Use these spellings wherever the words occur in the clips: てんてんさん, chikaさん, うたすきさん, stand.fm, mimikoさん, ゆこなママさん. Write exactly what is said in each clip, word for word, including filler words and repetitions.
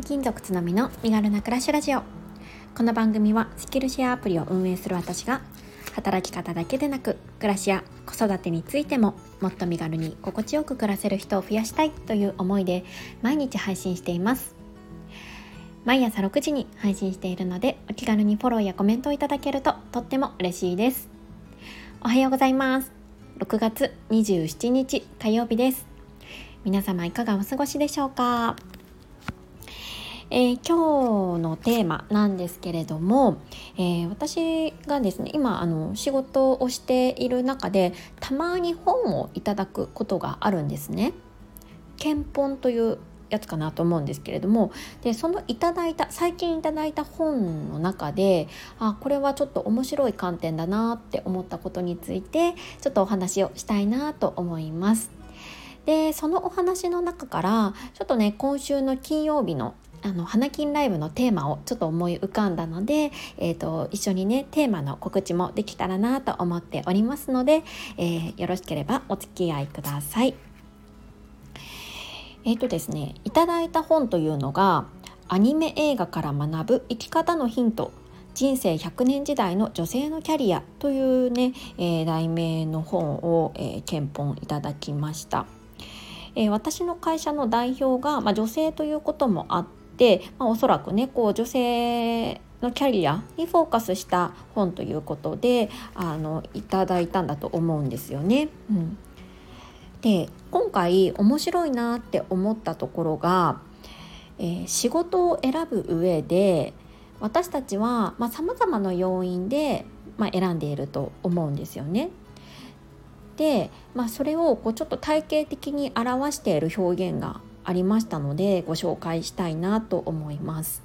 転勤族つのみの身軽な暮らしラジオ。この番組はスキルシェアアプリを運営する私が、働き方だけでなく暮らしや子育てについてももっと身軽に心地よく暮らせる人を増やしたいという思いで毎日配信しています。毎朝ろくじに配信しているので、お気軽にフォローやコメントをいただけるととっても嬉しいです。おはようございます。ろくがつにじゅうしちにち火曜日です。皆様いかがお過ごしでしょうか。えー、今日のテーマなんですけれども、えー、私がですね、今あの仕事をしている中でたまに本をいただくことがあるんですね。検本というやつかなと思うんですけれども、でそのいただいた最近いただいた本の中で、あ、これはちょっと面白い観点だなって思ったことについて、ちょっとお話をしたいなと思います。でそのお話の中からちょっとね、今週の金曜日のあの花金ライブのテーマをちょっと思い浮かんだので、えーと、一緒にねテーマの告知もできたらなと思っておりますので、えー、よろしければお付き合いください。えーとですね、いただいた本というのが、アニメ映画から学ぶ生き方のヒント、人生ひゃくねん時代の女性のキャリアというね、えー、題名の本を、えー、検本いただきました。えー、私の会社の代表が、まあ、女性ということもあってで、まあ、おそらくね、こう女性のキャリアにフォーカスした本ということであのいただいたんだと思うんですよね。うん、で今回面白いなって思ったところが、えー、仕事を選ぶ上で私たちはさまざまな要因で、まあ、選んでいると思うんですよね。で、まあ、それをこうちょっと体系的に表している表現がありましたので、ご紹介したいなと思います。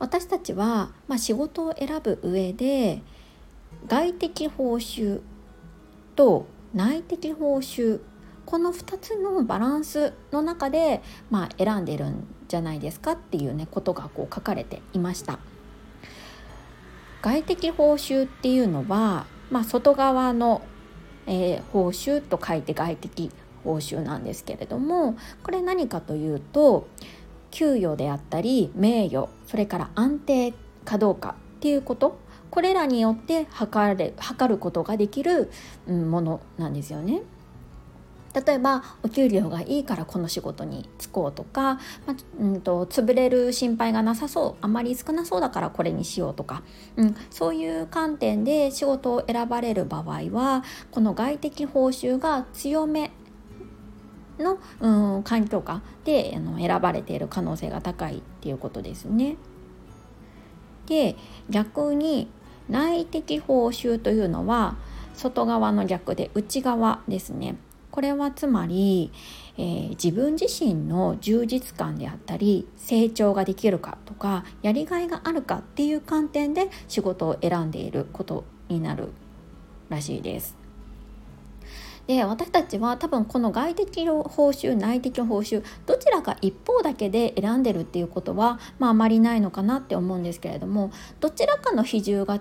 私たちは、まあ、仕事を選ぶ上で外的報酬と内的報酬、このふたつのバランスの中で、まあ、選んでるんじゃないですかっていうね、ことがこう書かれていました。外的報酬っていうのは、まあ、外側の、えー、報酬と書いて外的報酬なんですけれども、これ何かというと、給与であったり名誉、それから安定かどうかっていうこと、これらによって測れ、測ることができるものなんですよね。例えばお給料がいいからこの仕事に就こうとか、まあ、うんと潰れる心配がなさそう、あまり少なそうだからこれにしようとか、うん、そういう観点で仕事を選ばれる場合は、この外的報酬が強めの、うん、環境下であの選ばれている可能性が高いっていうことですね。で、逆に内的報酬というのは外側の逆で内側ですね。これはつまり、えー、自分自身の充実感であったり、成長ができるかとか、やりがいがあるかっていう観点で仕事を選んでいることになるらしいです。で私たちは多分この外的報酬、内的報酬、どちらか一方だけで選んでるっていうことは、まあ、あまりないのかなって思うんですけれども、どちらかの比重が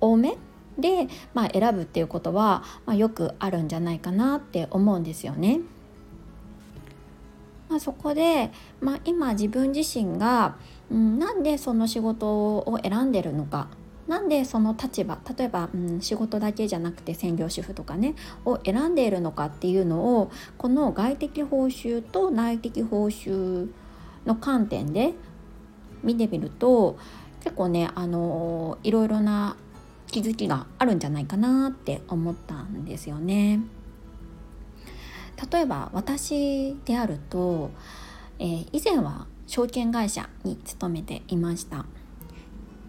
多めで、まあ、選ぶっていうことは、まあ、よくあるんじゃないかなって思うんですよね。まあ、そこで、まあ、今自分自身が、うん、なんでその仕事を選んでるのか、なんでその立場、例えば、うん、仕事だけじゃなくて専業主婦とかねを選んでいるのかっていうのを、この外的報酬と内的報酬の観点で見てみると、結構ね、あのいろいろな気づきがあるんじゃないかなって思ったんですよね。例えば私であると、えー、以前は証券会社に勤めていました。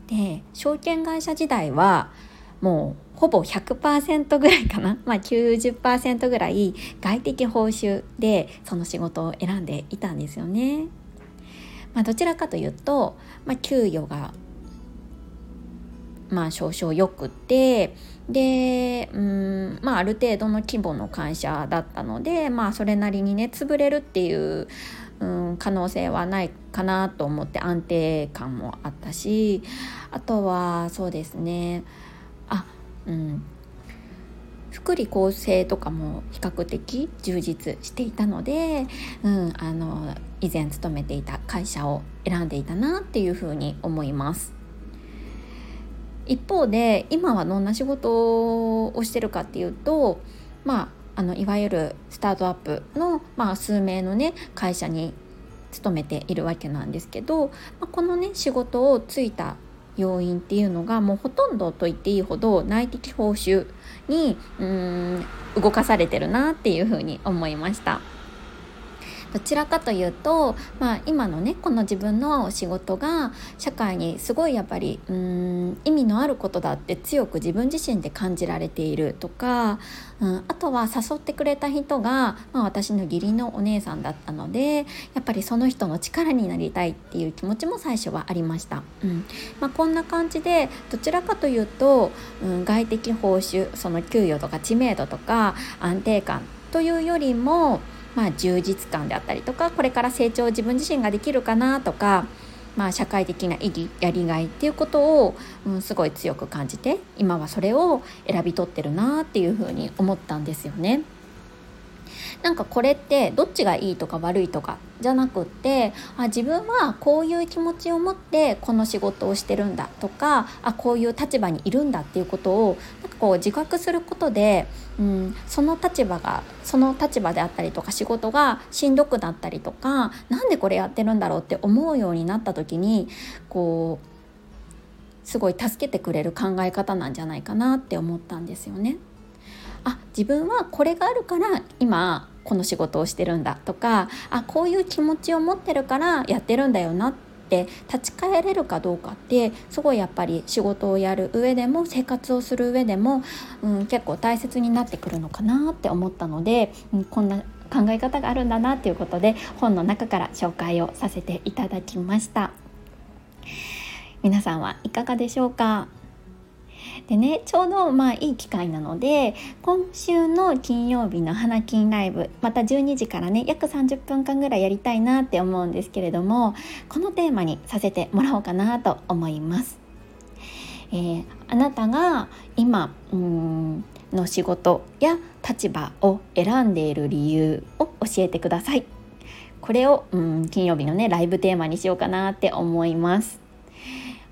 で証券会社時代はもうほぼ ひゃくパーセント ぐらいかな、まあ、きゅうじゅっパーセント ぐらい外的報酬でその仕事を選んでいたんですよね。まあ、どちらかというと、まあ、給与が、まあ、少々よくて、でうーん、まあ、ある程度の規模の会社だったので、まあ、それなりにね潰れるっていううん可能性はないかなと思って、安定感もあったし、あとはそうですね、あ、うん、福利厚生とかも比較的充実していたので、うん、あの以前勤めていた会社を選んでいたなっていうふうに思います。一方で今はどんな仕事をしてるかっていうと、まあ、あのいわゆるスタートアップの、まあ、数名の、ね、会社に勤めているわけなんですけど、まあ、この、ね、仕事を就いた要因っていうのがもうほとんどと言っていいほど内的報酬にうーん動かされてるなっていうふうに思いました。どちらかというと、まあ、今のねこの自分の仕事が社会にすごいやっぱりうーん意味のあることだって強く自分自身で感じられているとか、うん、あとは誘ってくれた人が、まあ、私の義理のお姉さんだったのでやっぱりその人の力になりたいっていう気持ちも最初はありました、うんまあ、こんな感じでどちらかというと、うん、外的報酬その給与とか知名度とか安定感というよりもまあ、充実感であったりとかこれから成長を自分自身ができるかなとか、まあ、社会的な意義やりがいっていうことを、うん、すごい強く感じて今はそれを選び取ってるなっていうふうに思ったんですよね。なんかこれってどっちがいいとか悪いとかじゃなくってあ自分はこういう気持ちを持ってこの仕事をしてるんだとかあこういう立場にいるんだっていうことをなんかこう自覚することで、うん、その立場がその立場であったりとか仕事がしんどくなったりとかなんでこれやってるんだろうって思うようになった時にこうすごい助けてくれる考え方なんじゃないかなって思ったんですよね。あ、自分はこれがあるから今この仕事をしてるんだとか、あ、こういう気持ちを持ってるからやってるんだよなって立ち返れるかどうかってすごいやっぱり仕事をやる上でも生活をする上でも、うん、結構大切になってくるのかなって思ったので、うん、こんな考え方があるんだなっていうことで本の中から紹介をさせていただきました。皆さんはいかがでしょうか？でね、ちょうどまあいい機会なので今週の金曜日の花金ライブまたじゅうにじからね約さんじゅっぷんかんぐらいやりたいなって思うんですけれどもこのテーマにさせてもらおうかなと思います、えー、あなたが今うーんの仕事や立場を選んでいる理由を教えてください。これをうん金曜日のねライブテーマにしようかなって思います。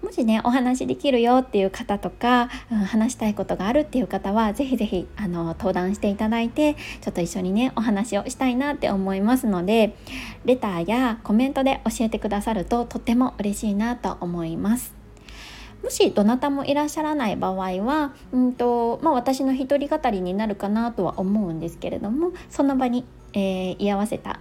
もしねお話できるよっていう方とか、うん、話したいことがあるっていう方はぜひぜひあの登壇していただいてちょっと一緒にねお話をしたいなって思いますのでレターやコメントで教えてくださるととっても嬉しいなと思います。もしどなたもいらっしゃらない場合は、うんとまあ、私の一人語りになるかなとは思うんですけれどもその場に、えー、居合わせた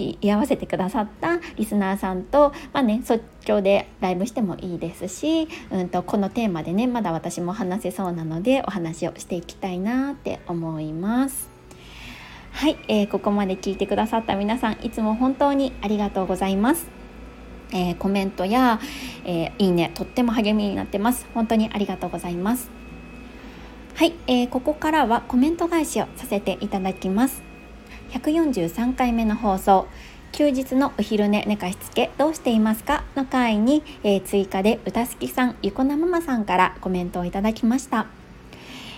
居合わせてくださったリスナーさんと、まあね、即興でライブしてもいいですし、うんと、このテーマでねまだ私も話せそうなのでお話をしていきたいなって思います。はい、えー、ここまで聞いてくださった皆さんいつも本当にありがとうございます。えー、コメントや、えー、いいねとっても励みになってます。本当にありがとうございます。はい、えー、ここからはコメント返しをさせていただきます。ひゃくよんじゅうさんかいめの放送休日のお昼寝寝かしつけどうしていますかの回に、えー、追加で歌好きさんゆこなママさんからコメントをいただきました。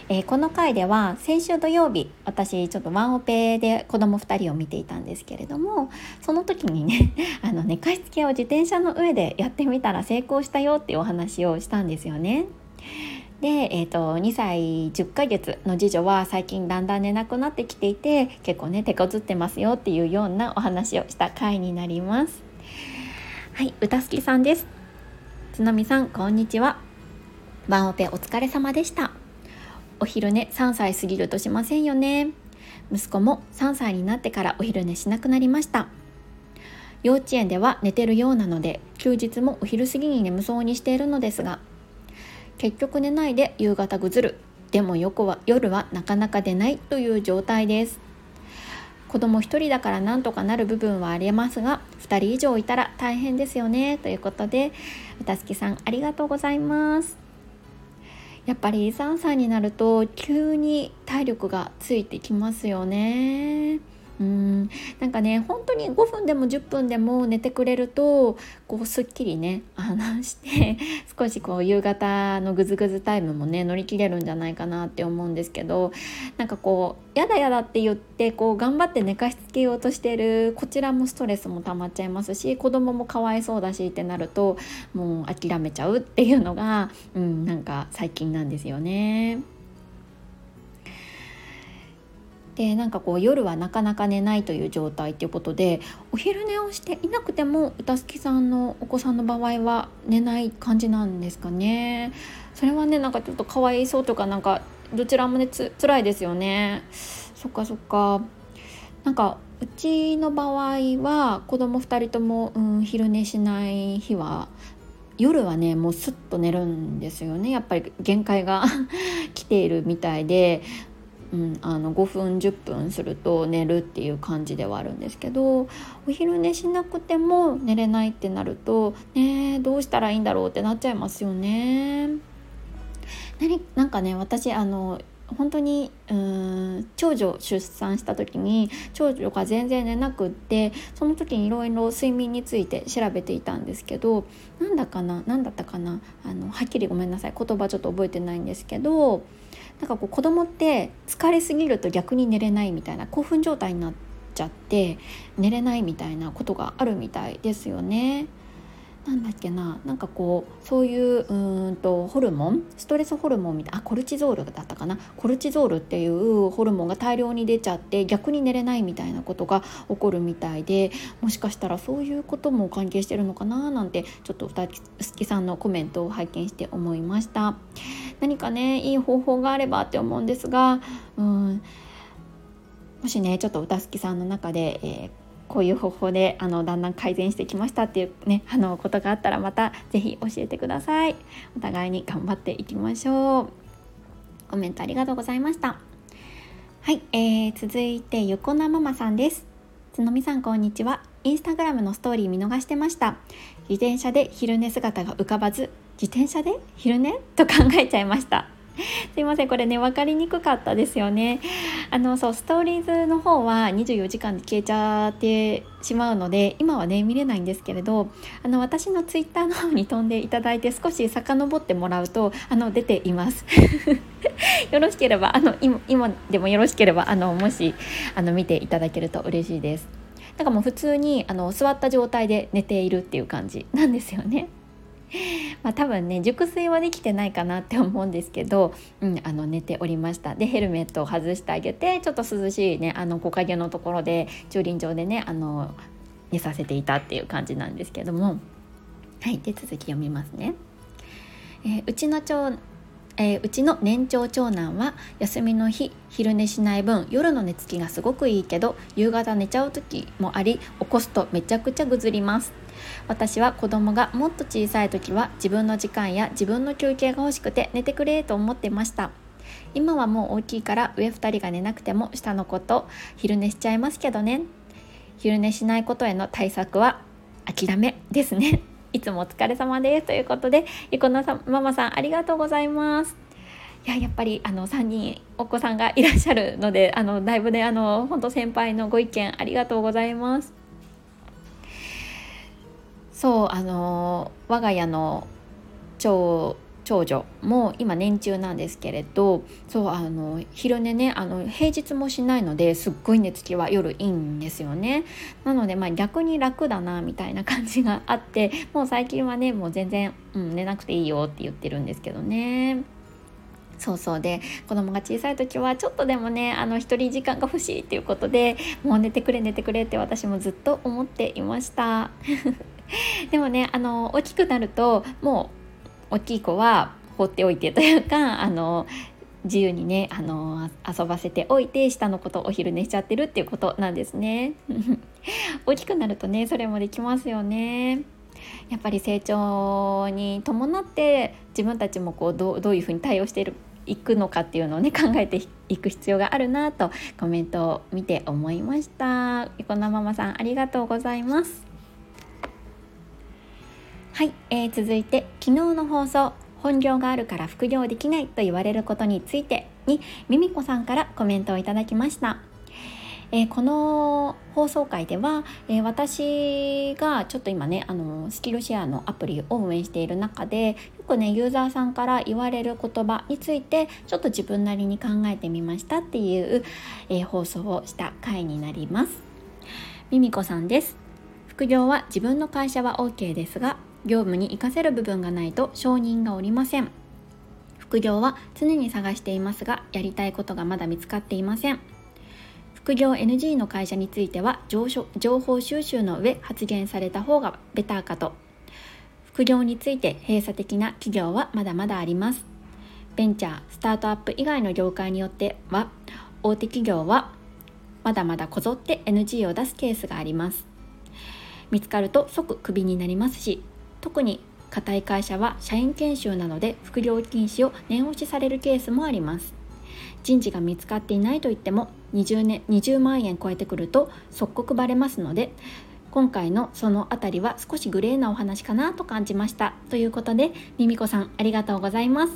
えー、この回では先週土曜日私ちょっとワンオペで子供ふたりを見ていたんですけれどもその時にねあの寝かしつけを自転車の上でやってみたら成功したよっていうお話をしたんですよね。で、えー、とにさいじゅっかげつの次女は最近だんだん寝なくなってきていて結構ね手こずってますよっていうようなお話をした回になります。はい、歌好きさんです。つのみさんこんにちは。ワンオペお疲れ様でした。お昼寝さんさい過ぎるとしませんよね。息子もさんさいになってからお昼寝しなくなりました。幼稚園では寝てるようなので休日もお昼過ぎに眠そうにしているのですが結局寝ないで夕方ぐずる。でもよくは夜はなかなか出ないという状態です。子供一人だからなんとかなる部分はありますが、ふたり以上いたら大変ですよね。ということで、うたすきさんありがとうございます。やっぱりさんさいになると急に体力がついてきますよね。うーんなんかね本当にごふんでもじゅっぷんでも寝てくれるとこうすっきりねあのして少しこう夕方のぐずぐずタイムもね乗り切れるんじゃないかなって思うんですけど、なんかこうやだやだって言ってこう頑張って寝かしつけようとしてるこちらもストレスも溜まっちゃいますし、子供もかわいそうだしってなるともう諦めちゃうっていうのが、うん、なんか最近なんですよね。でなんかこう夜はなかなか寝ないという状態ということで、お昼寝をしていなくてもうたすきさんのお子さんの場合は寝ない感じなんですかね。それはねなんかちょっとかわいそうとかなんかどちらもねつ辛いですよね。そっかそっか。なんかうちの場合は子供ふたりとも、うん、昼寝しない日は夜はねもうスッと寝るんですよね。やっぱり限界が来ているみたいで、うん、あのごふんじゅっぷんすると寝るっていう感じではあるんですけど、お昼寝しなくても寝れないってなるとねどうしたらいいんだろうってなっちゃいますよね。何なんかね私あの本当にうーん長女出産した時に長女が全然寝なくって、その時にいろいろ睡眠について調べていたんですけど、なんだかななんだったかなあのはっきりごめんなさい言葉ちょっと覚えてないんですけど、なんかこう子供って疲れすぎると逆に寝れないみたいな、興奮状態になっちゃって寝れないみたいなことがあるみたいですよね。なんだっけな、なんかこうそういう、うーんとホルモン、ストレスホルモンみたいな、あコルチゾールだったかな、コルチゾールっていうホルモンが大量に出ちゃって逆に寝れないみたいなことが起こるみたいで、もしかしたらそういうことも関係してるのかななんてちょっとたすきさんのコメントを拝見して思いました。何かねいい方法があればって思うんですが、うんもしねちょっとたすきさんの中で、えーこういう方法であのだんだん改善してきましたっていうねあのことがあったらまたぜひ教えてください。お互いに頑張っていきましょう。コメントありがとうございました。はい、えー、続いて横名ママさんです。つのみさんこんにちは。インスタグラムのストーリー見逃してました。自転車で昼寝姿が浮かばず自転車で昼寝と考えちゃいました。すいませんこれね分かりにくかったですよね。あのそうストーリーズの方はにじゅうよじかんで消えちゃってしまうので今はね見れないんですけれど、あの私のツイッターの方に飛んでいただいて少し遡ってもらうとあの出ていますよろしければあの 今, 今でもよろしければあのもしあの見ていただけると嬉しいです。なんかもう普通にあの座った状態で寝ているっていう感じなんですよね。まあ、多分ね熟睡はできてないかなって思うんですけど、うん、あの寝ておりました。でヘルメットを外してあげてちょっと涼しいねあの木陰のところで駐輪場でねあの寝させていたっていう感じなんですけども、はいで続き読みますね。えー、うちの長えー、うちの年長長男は休みの日昼寝しない分夜の寝つきがすごくいいけど夕方寝ちゃう時もあり起こすとめちゃくちゃぐずります。私は子供がもっと小さい時は自分の時間や自分の休憩が欲しくて寝てくれと思ってました。今はもう大きいから上ふたりが寝なくても下の子と昼寝しちゃいますけどね。昼寝しないことへの対策は諦めですねいつもお疲れ様ですということで、ゆこなママさんありがとうございます。いや、やっぱりあのさんにんお子さんがいらっしゃるのであのだいぶねあの本当先輩のご意見ありがとうございます。そうあの我が家の長長女も今年中なんですけれど、そうあの昼寝ねあの平日もしないのですっごい寝つきは夜いいんですよね。なのでまあ逆に楽だなみたいな感じがあって、もう最近はねもう全然、うん、寝なくていいよって言ってるんですけどね。そうそうで子供が小さい時はちょっとでもねあの一人時間が欲しいっていうことでもう寝てくれ寝てくれって私もずっと思っていましたでもねあの大きくなるともう大きい子は放っておいてというかあの自由にねあの遊ばせておいて下の子とお昼寝しちゃってるっていうことなんですね大きくなるとねそれもできますよね。やっぱり成長に伴って自分たちもこう ど, どういうふうに対応しているいくのかっていうのをね考えていく必要があるなとコメントを見て思いました。ゆこなママさんありがとうございます。はい、えー、続いて昨日の放送本業があるから副業できないと言われることについてにみみこさんからコメントをいただきました。えー、この放送回では、えー、私がちょっと今ねあのスキルシェアのアプリを運営している中でよくねユーザーさんから言われる言葉についてちょっと自分なりに考えてみましたっていう、えー、放送をした回になります。みみこさんです。副業は自分の会社は OK ですが業務に活かせる部分がないと承認がおりません。副業は常に探していますがやりたいことがまだ見つかっていません。副業 エヌジー の会社については情報収集の上発言された方がベターかと。副業について閉鎖的な企業はまだまだあります。ベンチャー、スタートアップ以外の業界によっては大手企業はまだまだこぞって エヌジー を出すケースがあります。見つかると即クビになりますし、特に固い会社は社員研修などで副業禁止を念押しされるケースもあります。人事が見つかっていないといっても 20, 年、にじゅうまんえん超えてくると即刻バレますので、今回のそのあたりは少しグレーなお話かなと感じましたということで、みみこさんありがとうございます。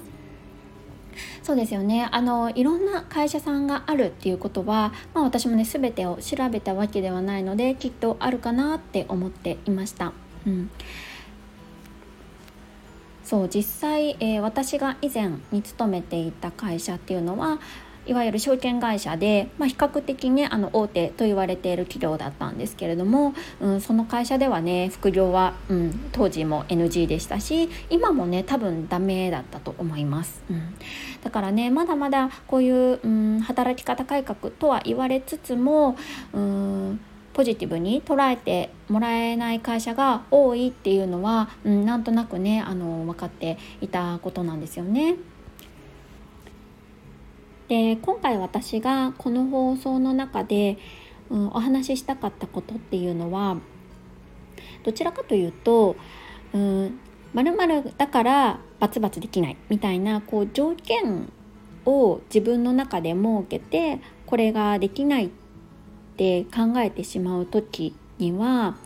そうですよね、あのいろんな会社さんがあるっていうことは、まあ、私もね全てを調べたわけではないのできっとあるかなって思っていました。うん、そう実際、えー、私が以前に勤めていた会社っていうのはいわゆる証券会社で、まあ、比較的ねあの大手と言われている企業だったんですけれども、うん、その会社ではね副業は、うん、当時も エヌジー でしたし今もね多分ダメだったと思います、うん、だからねまだまだこういう、うん、働き方改革とは言われつつも、うんポジティブに捉えてもらえない会社が多いっていうのは、うん、なんとなくねあの分かっていたことなんですよね。で今回私がこの放送の中で、うん、お話ししたかったことっていうのはどちらかというと、うん、〇〇だからバツバツできないみたいなこう条件を自分の中で設けてこれができないって考えてしまう時には、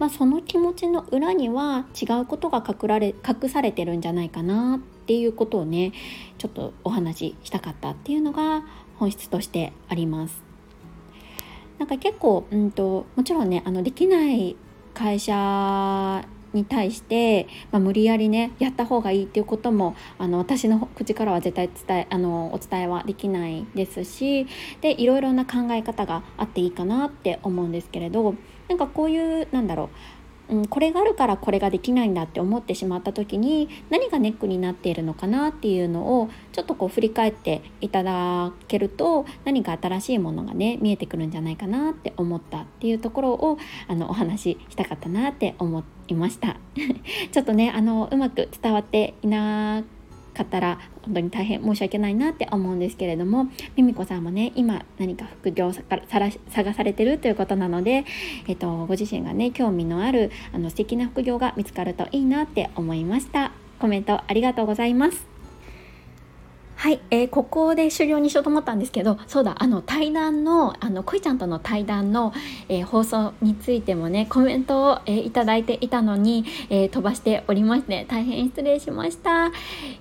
まあ、その気持ちの裏には違うことが 隠られ、隠されてるんじゃないかなっていうことをねちょっとお話ししたかったっていうのが本質としてあります。なんか結構、うんと、もちろんねあのできない会社に対して、まあ、無理やりねやった方がいいっていうこともあの私の口からは絶対伝えあのお伝えはできないですし、でいろいろな考え方があっていいかなって思うんですけれど、なんかこういうなんだろう、うん、これがあるからこれができないんだって思ってしまった時に何がネックになっているのかなっていうのをちょっとこう振り返っていただけると何か新しいものがね見えてくるんじゃないかなって思ったっていうところをあのお話ししたかったなって思っていましたちょっとねあのうまく伝わっていなかったら本当に大変申し訳ないなって思うんですけれども、みみこさんもね今何か副業を探されてるということなので、えっと、ご自身がね興味のあるあの素敵な副業が見つかるといいなって思いました。コメントありがとうございます。はい、えー、ここで終了にしようと思ったんですけど、そうだあの対談のあのこいちゃんとの対談の、えー、放送についてもねコメントを、えー、いただいていたのに、えー、飛ばしておりまして大変失礼しました、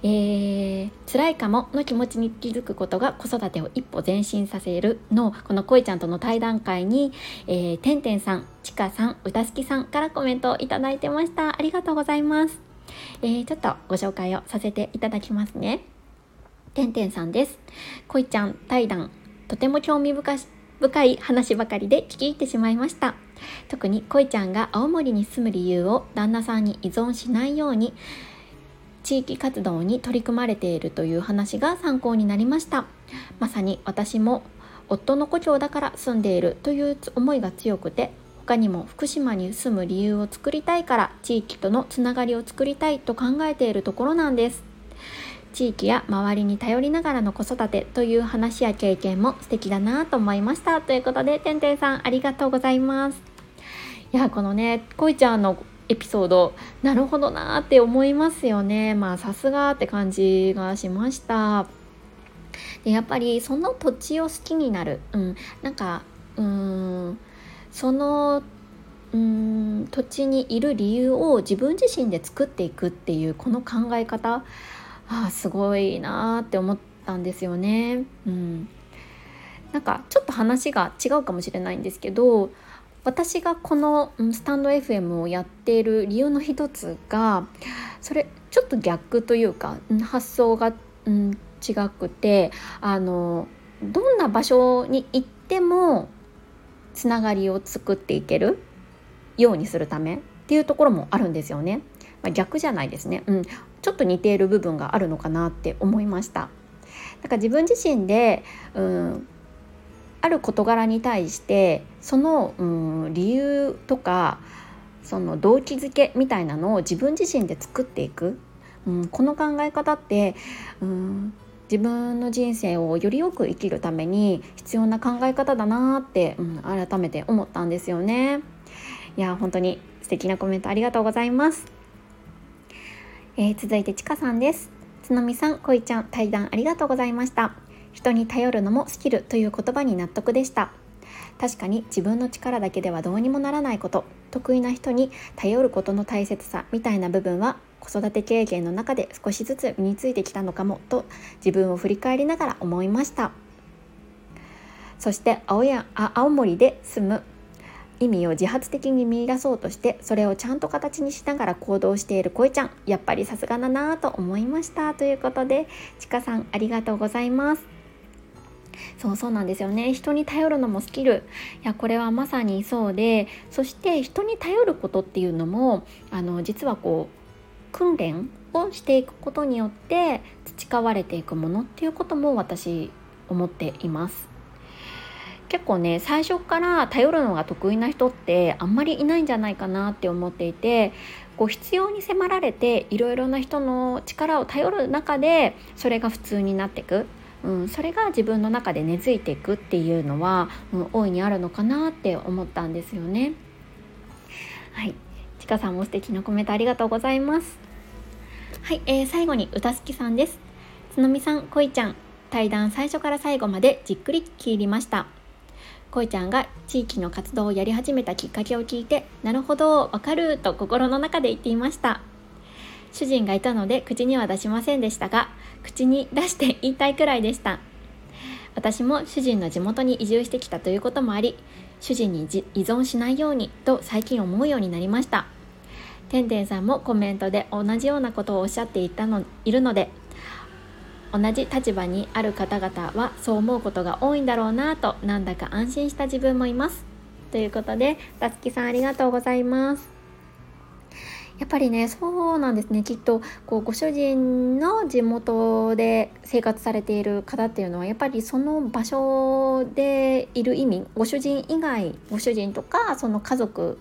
えー、辛いかもの気持ちに気づくことが子育てを一歩前進させるのこのこいちゃんとの対談会に、えー、てんてんさん、ちかさん、うたすきさんからコメントをいただいてました。ありがとうございます。えー、ちょっとご紹介をさせていただきますね。てんてんさんです。こいちゃん対談、とても興味深し、深い話ばかりで聞き入ってしまいました。特にこいちゃんが青森に住む理由を旦那さんに依存しないように地域活動に取り組まれているという話が参考になりました。まさに私も夫の故郷だから住んでいるという思いが強くて、他にも福島に住む理由を作りたいから地域とのつながりを作りたいと考えているところなんです。地域や周りに頼りながらの子育てという話や経験も素敵だなと思いましたということで、てんてんさんありがとうございます。いやこのねこいちゃんのエピソードなるほどなって思いますよね。まあさすがって感じがしました。でやっぱりその土地を好きになる、うん、なんかうーんそのうーん土地にいる理由を自分自身で作っていくっていうこの考え方、ああすごいなって思ったんですよね、うん、なんかちょっと話が違うかもしれないんですけど、私がこのスタンド エフエム をやっている理由の一つが、それちょっと逆というか発想が、うん、違くて、あのどんな場所に行ってもつながりを作っていけるようにするためっていうところもあるんですよね。まあ、逆じゃないですね、うん、ちょっと似ている部分があるのかなって思いました。だから自分自身で、うん、ある事柄に対してその、うん、理由とかその動機づけみたいなのを自分自身で作っていく、うん、この考え方って、うん、自分の人生をよりよく生きるために必要な考え方だなって、うん、改めて思ったんですよね。いや本当に素敵なコメントありがとうございます。えー、続いてちかさんです。つのみさん、こいちゃん、対談ありがとうございました。人に頼るのもスキルという言葉に納得でした。確かに自分の力だけではどうにもならないこと、得意な人に頼ることの大切さみたいな部分は子育て経験の中で少しずつ身についてきたのかもと自分を振り返りながら思いました。そして青や、あ、青森で住む意味を自発的に見出そうとしてそれをちゃんと形にしながら行動しているこいちゃん、やっぱりさすがだなと思いましたということで、ちかさんありがとうございます。そうそうなんですよね。人に頼るのもスキル、いやこれはまさにそうで、そして人に頼ることっていうのもあの実はこう訓練をしていくことによって培われていくものっていうことも私思っています。結構ね、最初から頼るのが得意な人ってあんまりいないんじゃないかなって思っていて、こう必要に迫られていろいろな人の力を頼る中でそれが普通になっていく、うん、それが自分の中で根付いていくっていうのは、うん、大いにあるのかなって思ったんですよね。はい、ちかさんも素敵なコメントありがとうございます。はい、えー、最後にうたすきさんです。つのみさん、こいちゃん、対談最初から最後までじっくり聞きました。こいちゃんが地域の活動をやり始めたきっかけを聞いて、なるほど、わかると心の中で言っていました。主人がいたので口には出しませんでしたが、口に出して言いたいくらいでした。私も主人の地元に移住してきたということもあり、主人に依存しないようにと最近思うようになりました。てんてんさんもコメントで同じようなことをおっしゃっていたのいるので、同じ立場にある方々はそう思うことが多いんだろうなと、なんだか安心した自分もいますということで、たつきさんありがとうございます。やっぱりね、そうなんですね。きっとこうご主人の地元で生活されている方っていうのは、やっぱりその場所でいる意味、ご主人以外、ご主人とかその家族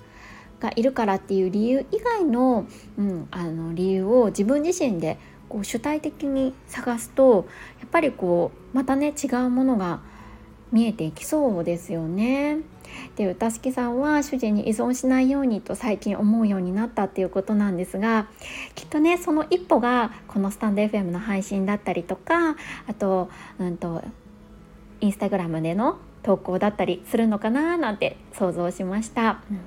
がいるからっていう理由以外の、うん、あの理由を自分自身でこう主体的に探すと、やっぱりこうまたね違うものが見えていきそうですよね。で、うたすきさんは主人に依存しないようにと最近思うようになったっていうことなんですが、きっとねその一歩がこのスタンド エフエム の配信だったりとか、あと、うんと、インスタグラムでの投稿だったりするのかななんて想像しました。うん、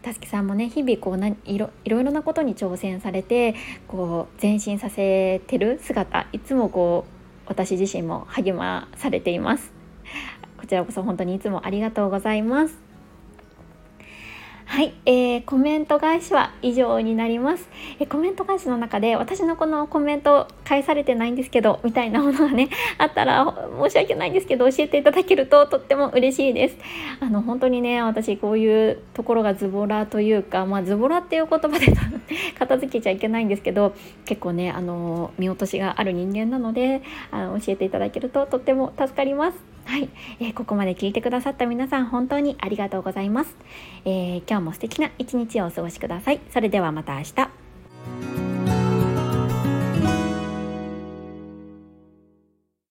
たすきさんもね日々こうないろいろなことに挑戦されてこう前進させてる姿、いつもこう私自身も励まされています。こちらこそ本当にいつもありがとうございます。はい、えー、コメント返しは以上になります。えー、コメント返しの中で私のこのコメント返されてないんですけどみたいなものがねあったら申し訳ないんですけど教えていただけるととっても嬉しいです。あの本当にね、私こういうところがズボラというか、まあズボラっていう言葉で片付けちゃいけないんですけど、結構ねあの見落としがある人間なので、あの教えていただけるととっても助かります。はい、えー、ここまで聞いてくださった皆さん本当にありがとうございます。えー、今日も素敵な一日をお過ごしください。それではまた明日。